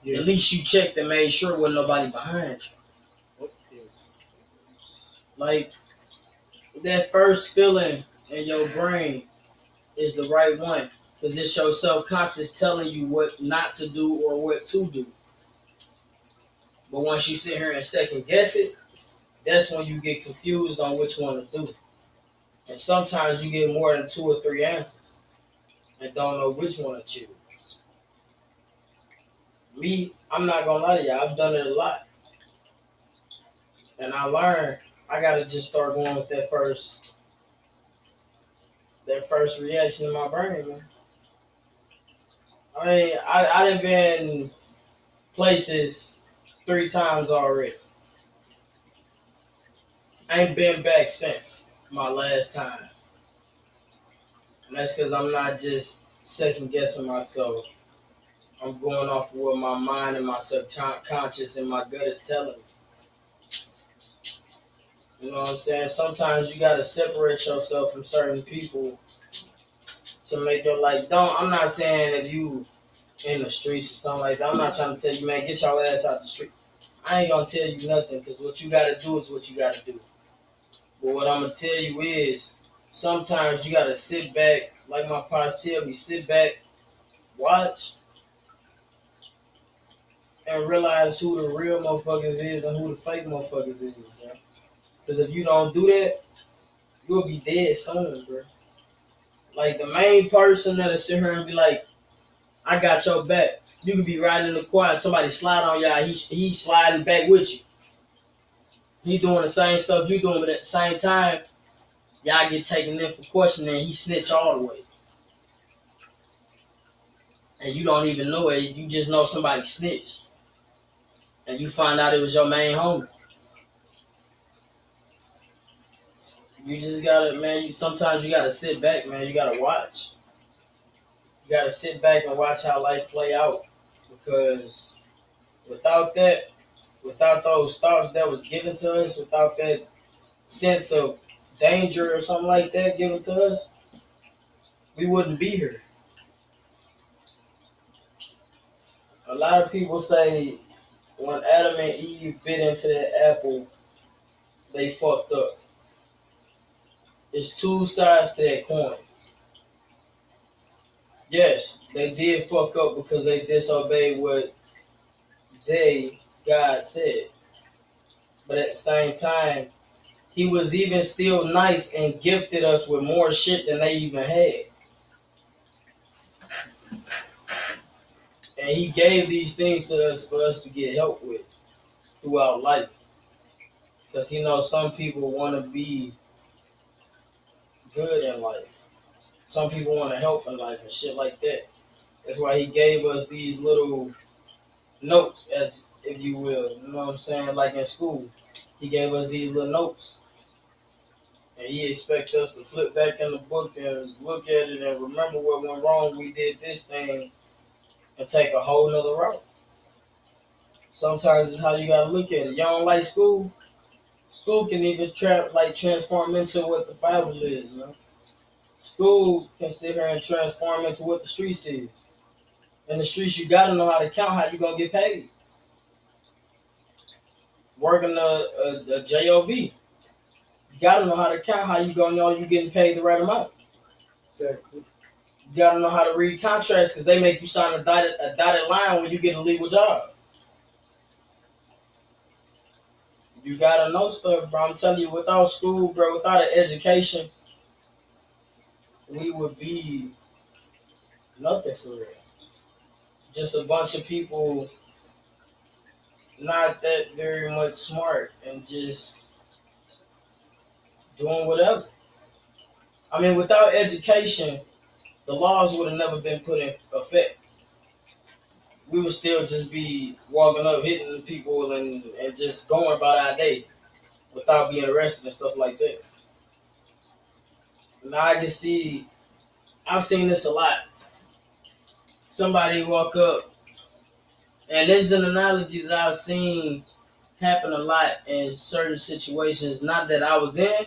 Yeah. At least you checked and made sure there wasn't nobody behind you. Like, that first feeling in your brain is the right one. Because it's your subconscious telling you what not to do or what to do. But once you sit here and second guess it, that's when you get confused on which one to do. And sometimes you get more than two or three answers and don't know which one to choose. Me, I'm not gonna lie to y'all, I've done it a lot. And I learned I gotta just start going with that first that first reaction in my brain, man. I mean, I, I done been places three times already. I ain't been back since my last time. And that's because I'm not just second guessing myself. I'm going off of what my mind and my subconscious and my gut is telling me. You know what I'm saying? Sometimes you got to separate yourself from certain people to make them like, don't, I'm not saying if you in the streets or something like that. I'm not trying to tell you, man, get your ass out the street. I ain't going to tell you nothing because what you got to do is what you got to do. But what I'm going to tell you is sometimes you got to sit back, like my pops tell me, sit back, watch, and realize who the real motherfuckers is and who the fake motherfuckers is, bro. Because if you don't do that, you'll be dead soon, bro. Like, the main person that'll sit here and be like, I got your back. You could be riding in the car and somebody slide on y'all. He, he sliding back with you. He doing the same stuff you doing, but at the same time, y'all get taken in for questioning and he snitch all the way. And you don't even know it. You just know somebody snitched. And you find out it was your main homie. You just gotta, man, you, sometimes you gotta sit back, man. You gotta watch. You gotta sit back and watch how life play out. Because without that, without those thoughts that was given to us, without that sense of danger or something like that given to us, we wouldn't be here. A lot of people say when Adam and Eve bit into that apple, they fucked up. It's two sides to that coin. Yes, they did fuck up because they disobeyed what they, God, said. But at the same time, he was even still nice and gifted us with more shit than they even had. And he gave these things to us for us to get help with throughout life. Because he knows some people want to be good in life. Some people want to help in life and shit like that. That's why he gave us these little notes, as if you will. You know what I'm saying? Like in school, he gave us these little notes. And he expects us to flip back in the book and look at it and remember what went wrong. We did this thing and take a whole nother route. Sometimes it's how you got to look at it. Y'all don't like school? School can even trap like transform into what the Bible is, man. School can sit here and transform into what the streets is. In the streets, you gotta know how to count how you gonna get paid. Working a, a, a job, you gotta know how to count how you gonna know you getting paid the right amount. Exactly. You gotta know how to read contracts because they make you sign a dotted a dotted line when you get a legal job. You gotta know stuff, bro. I'm telling you, without school, bro, without an education, we would be nothing for real. Just a bunch of people not that very much smart and just doing whatever. I mean, without education, the laws would have never been put in effect. We would still just be walking up, hitting people, and, and just going about our day without being arrested and stuff like that. Now I can see, I've seen this a lot. Somebody walk up, and this is an analogy that I've seen happen a lot in certain situations, not that I was in,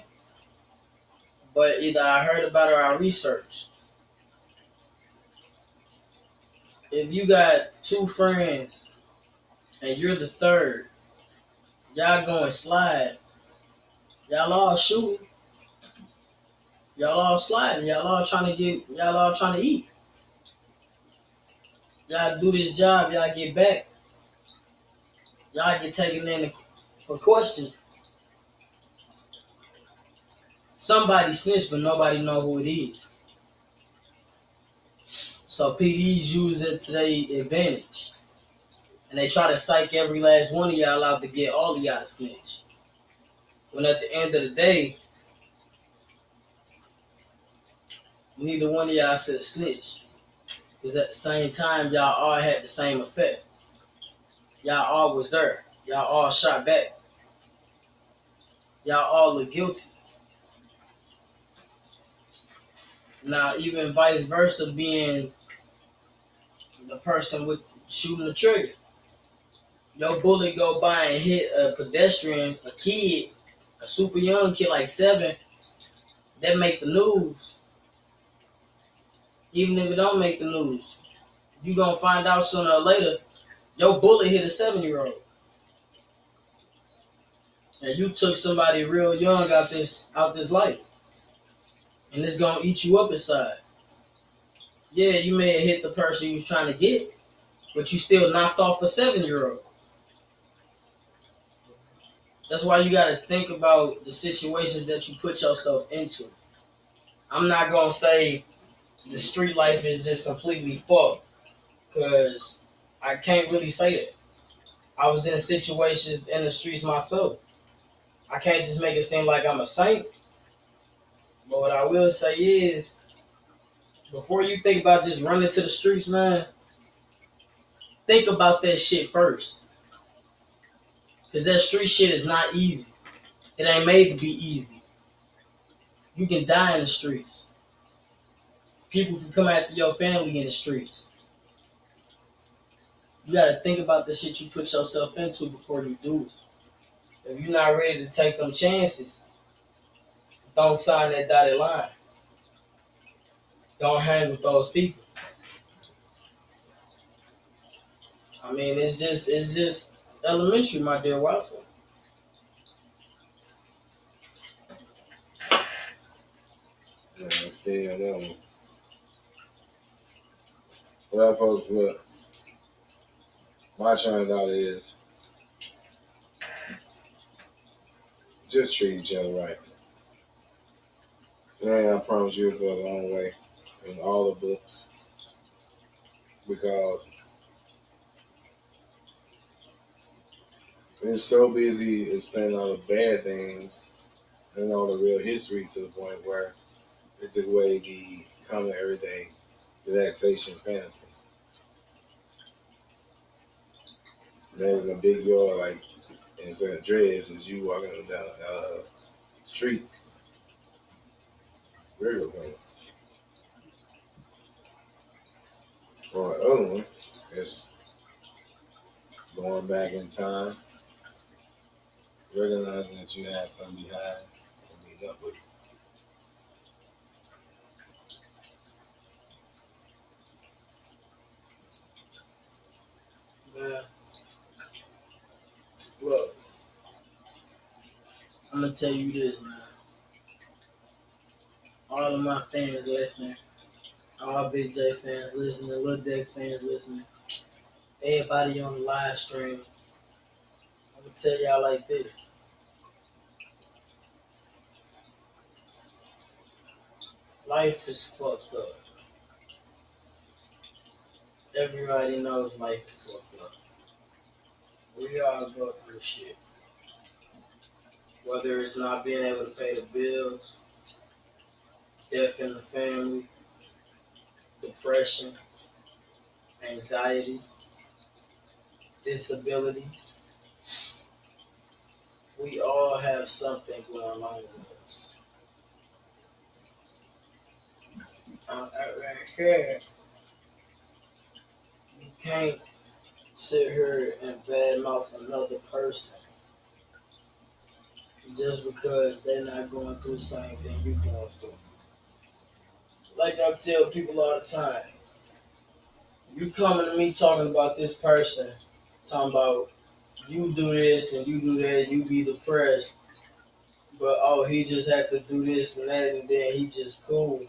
but either I heard about it or I researched. If you got two friends and you're the third, y'all going slide. Y'all all shooting. Y'all all sliding. Y'all all trying to get, y'all all trying to eat. Y'all do this job, y'all get back. Y'all get taken in for questions. Somebody snitched, but nobody know who it is. So P Ds use it to their advantage. And they try to psych every last one of y'all out to get all of y'all to snitch. When at the end of the day, neither one of y'all said snitch. Because at the same time, y'all all had the same effect. Y'all all was there. Y'all all shot back. Y'all all look guilty. Now, even vice versa, being the person with shooting the trigger. Your bully go by and hit a pedestrian, a kid, a super young kid like seven, that make the news. Even if it don't make the news, you gonna find out sooner or later, your bullet hit a seven-year-old. And you took somebody real young out this out this life. And it's gonna eat you up inside. Yeah, you may have hit the person you was trying to get, but you still knocked off a seven-year-old. That's why you gotta think about the situations that you put yourself into. I'm not gonna say the street life is just completely fucked, because I can't really say that. I was in situations in the streets myself. I can't just make it seem like I'm a saint. But what I will say is, before you think about just running to the streets, man, think about that shit first. Because that street shit is not easy. It ain't made to be easy. You can die in the streets. People can come after your family in the streets. You got to think about the shit you put yourself into before you do it. If you're not ready to take them chances, don't sign that dotted line. Don't hang with those people. I mean, it's just it's just elementary, my dear Watson. Yeah, I feel that one. Well, folks, look. My turn-out is just treat each other right. Man, I promise you'll go a long way in all the books, because it's so busy explaining all the bad things and all the real history, to the point where it took away the common everyday relaxation fantasy. There's a big yard like in San Andreas as you walking down uh, streets. Very good. Well, the other one is going back in time, recognizing that you have something behind and meet up with. Yeah. Look, I'm gonna tell you this, man. All of my fans listening, all Big J fans listening, Little Dex fans listening, everybody on the live stream, I'm gonna tell y'all like this. Life is fucked up. Everybody knows life is fucked up. We all go through shit. Whether it's not being able to pay the bills, death in the family, depression, anxiety, disabilities, we all have something going on with us. Uh, right here, you can't sit here and badmouth another person just because they're not going through the same thing you're going through. Like I tell people all the time, you coming to me talking about this person, talking about you do this and you do that, you be depressed, but oh, he just had to do this and that and then he just cool.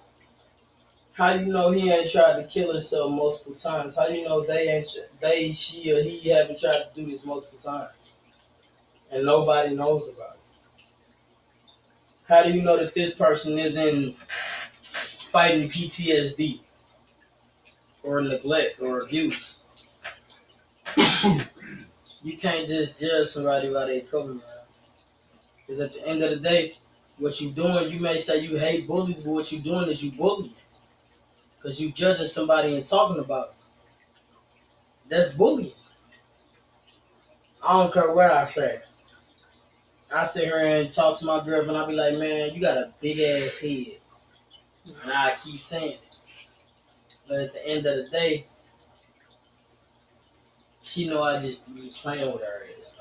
How do you know he ain't tried to kill himself multiple times? How do you know they ain't, they, she, or he haven't tried to do this multiple times? And nobody knows about it. How do you know that this person isn't fighting P T S D or neglect or abuse? You can't just judge somebody by their cover, man. Because at the end of the day, what you doing, you may say you hate bullies, but what you doing is you bullying. Because you judging somebody and talking about it. That's bullying. I don't care what I say. I sit here and talk to my girlfriend, and I be like, man, you got a big ass head. And I keep saying it. But at the end of the day, she know I just be playing with her ass.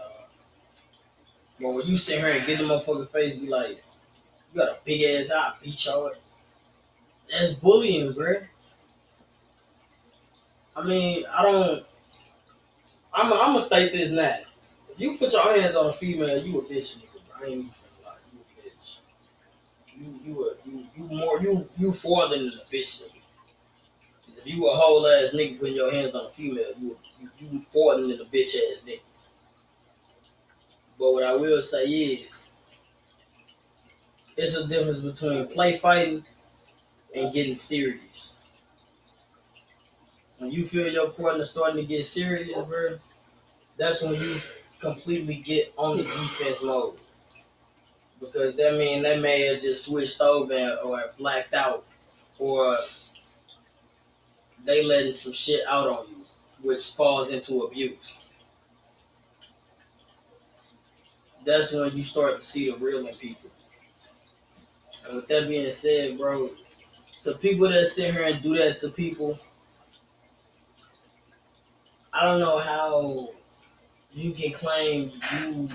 But when you sit here and get the motherfucking face, be like, you got a big ass, I'll beat your ass. That's bullying, bruh. I mean, I don't... I'm going to state this now. If you put your hands on a female, you a bitch, nigga. I ain't even finna lie. You a bitch. You, you, a, you, you, more, you, you farther than a bitch, nigga. If you a whole ass nigga putting your hands on a female, you, you, you farther than a bitch ass nigga. But what I will say is, it's a difference between play fighting and getting serious. When you feel your partner starting to get serious, bro, that's when you completely get on the defense mode. Because that means that may have just switched over or blacked out, or they letting some shit out on you, which falls into abuse. That's when you start to see the real in people. And with that being said, bro, to people that sit here and do that to people, I don't know how you can claim you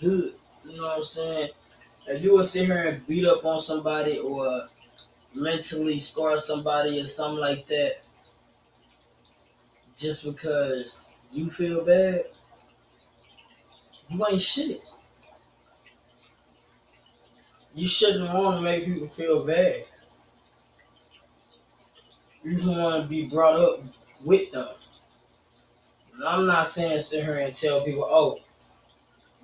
good. You know what I'm saying? If you will sit here and beat up on somebody or mentally scar somebody or something like that just because you feel bad, you ain't shit. You shouldn't want to make people feel bad. You just want to be brought up with them. And I'm not saying sit here and tell people, oh,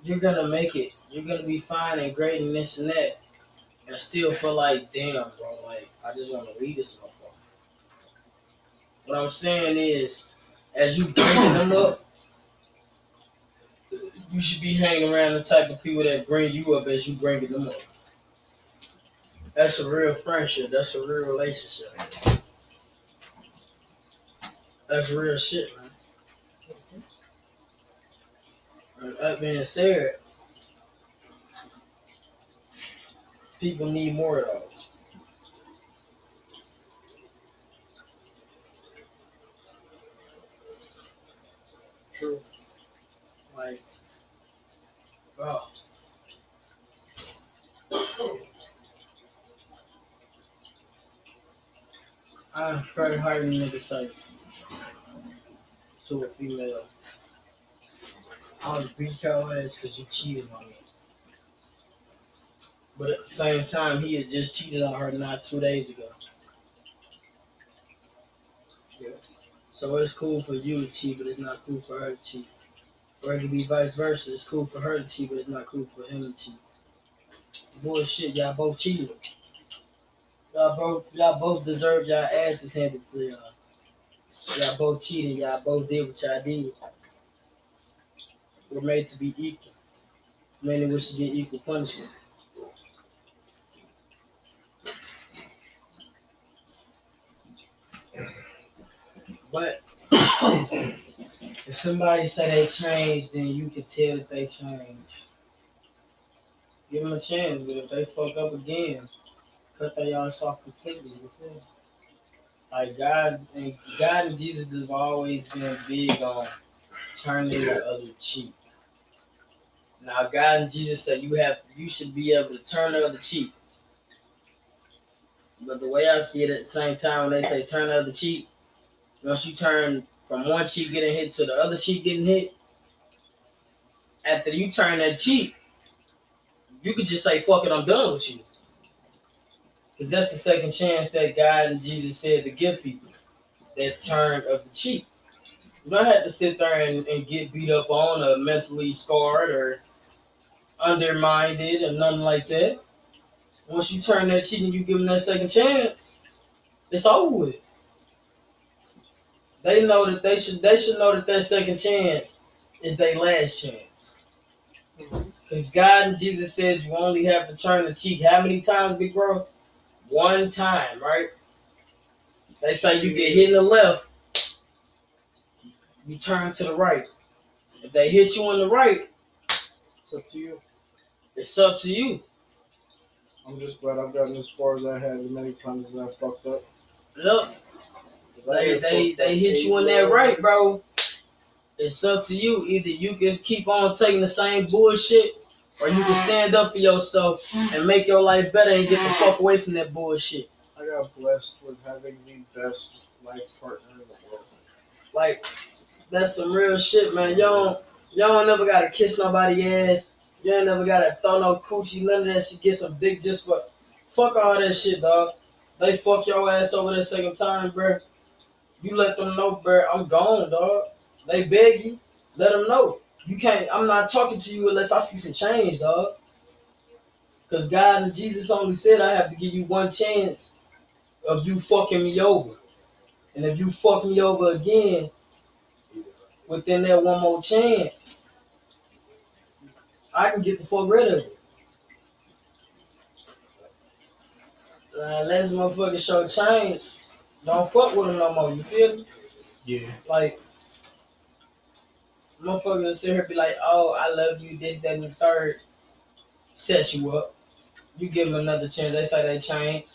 you're going to make it. You're going to be fine and great and this and that. And I still feel like, damn, bro, like, I just want to leave this motherfucker. What I'm saying is, as you bringing them up, you should be hanging around the type of people that bring you up as you bringing them up. That's a real friendship. That's a real relationship. That's real shit, man. With that being said, people need more of those. True. Like, bro. I'm probably hiring a nigga site to a female. I'll beat your ass because you cheated on me. But at the same time, he had just cheated on her not two days ago. Yeah. So it's cool for you to cheat, but it's not cool for her to cheat. Or it could be vice versa. It's cool for her to cheat, but it's not cool for him to cheat. Bullshit, y'all both cheated. Y'all both, y'all both deserve y'all asses handed to y'all. Y'all both cheated. Y'all both did what y'all did. We're made to be equal. Meaning we should get equal punishment. But if somebody say they changed, then you can tell that they changed. Give them a chance, but if they fuck up again, cut their ass off completely. Like God and God and Jesus have always been big on turning the other cheek. Now God and Jesus said you have you should be able to turn the other cheek. But the way I see it, at the same time when they say turn the other cheek, once you turn from one cheek getting hit to the other cheek getting hit, after you turn that cheek, you could just say, fuck it, I'm done with you. Because that's the second chance that God and Jesus said to give people, that turn of the cheek. You don't have to sit there and, and get beat up on or mentally scarred or undermined or nothing like that. Once you turn that cheek and you give them that second chance, it's over with. They know that they should, they should know that that second chance is their last chance. Because God and Jesus said you only have to turn the cheek how many times, big bro? One time, right? They say you get hit in the left, you turn to the right. If they hit you on the right, it's up to you. It's up to you. I'm just glad I've gotten as far as I have as many times as I fucked up. Look, they they, they hit you on that right, bro. It's up to you. Either you can keep on taking the same bullshit, or you can stand up for yourself and make your life better and get the fuck away from that bullshit. I got blessed with having the best life partner in the world. Like, that's some real shit, man. Y'all don't never gotta kiss nobody's ass. You ain't never gotta throw no coochie, none of that shit. Get some dick just for fuck all that shit, dog. They fuck your ass over the second time, bro. You let them know, bro, I'm gone, dog. They beg you, let them know. You can't, I'm not talking to you unless I see some change, dog. Because God and Jesus only said I have to give you one chance of you fucking me over. And if you fuck me over again, within that one more chance, I can get the fuck rid of it. Unless motherfuckers show change, don't fuck with them no more, you feel me? Yeah. Like, motherfuckers sit here be like, oh, I love you, this, that, and the third. Set you up. You give them another chance. They say they change.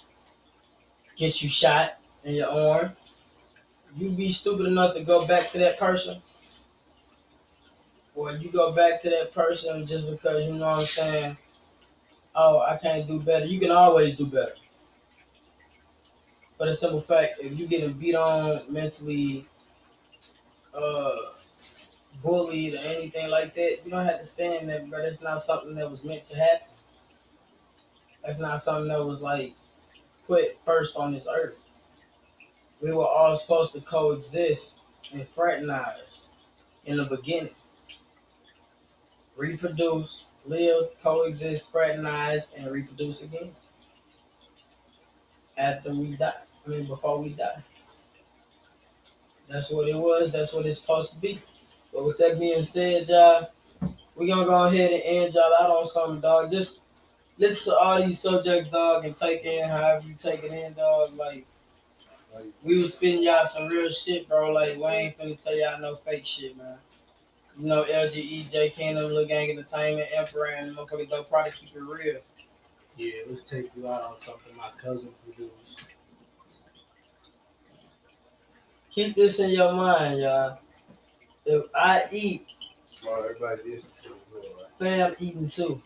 Get you shot in your arm. You be stupid enough to go back to that person. Or you go back to that person just because, you know what I'm saying, oh, I can't do better. You can always do better. For the simple fact, if you getting beat on mentally, uh, bullied or anything like that, you don't have to stand there, bro. That's not something that was meant to happen. That's not something that was, like, put first on this earth. We were all supposed to coexist and fraternize in the beginning. Reproduce, live, coexist, fraternize, and reproduce again. After we die. I mean, before we die. That's what it was. That's what it's supposed to be. But with that being said, y'all, we're going to go ahead and end y'all out on something, dog. Just listen to all these subjects, dog, and take in however you take it in, dog. Like, we was spitting y'all some real shit, bro. Like, we ain't finna tell y'all no fake shit, man. You know, L G E J, Kingdom, Little Gang Entertainment, Emperor, and motherfucker, they'll probably keep it real. Yeah, let's take you out on something my cousin produced. Keep this in your mind, y'all. If I eat, well, everybody is fam eating too.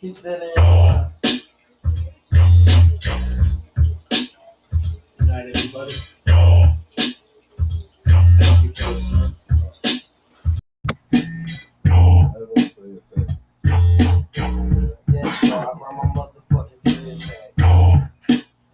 Keep that in your mind. Good night, everybody. Thank you for listening.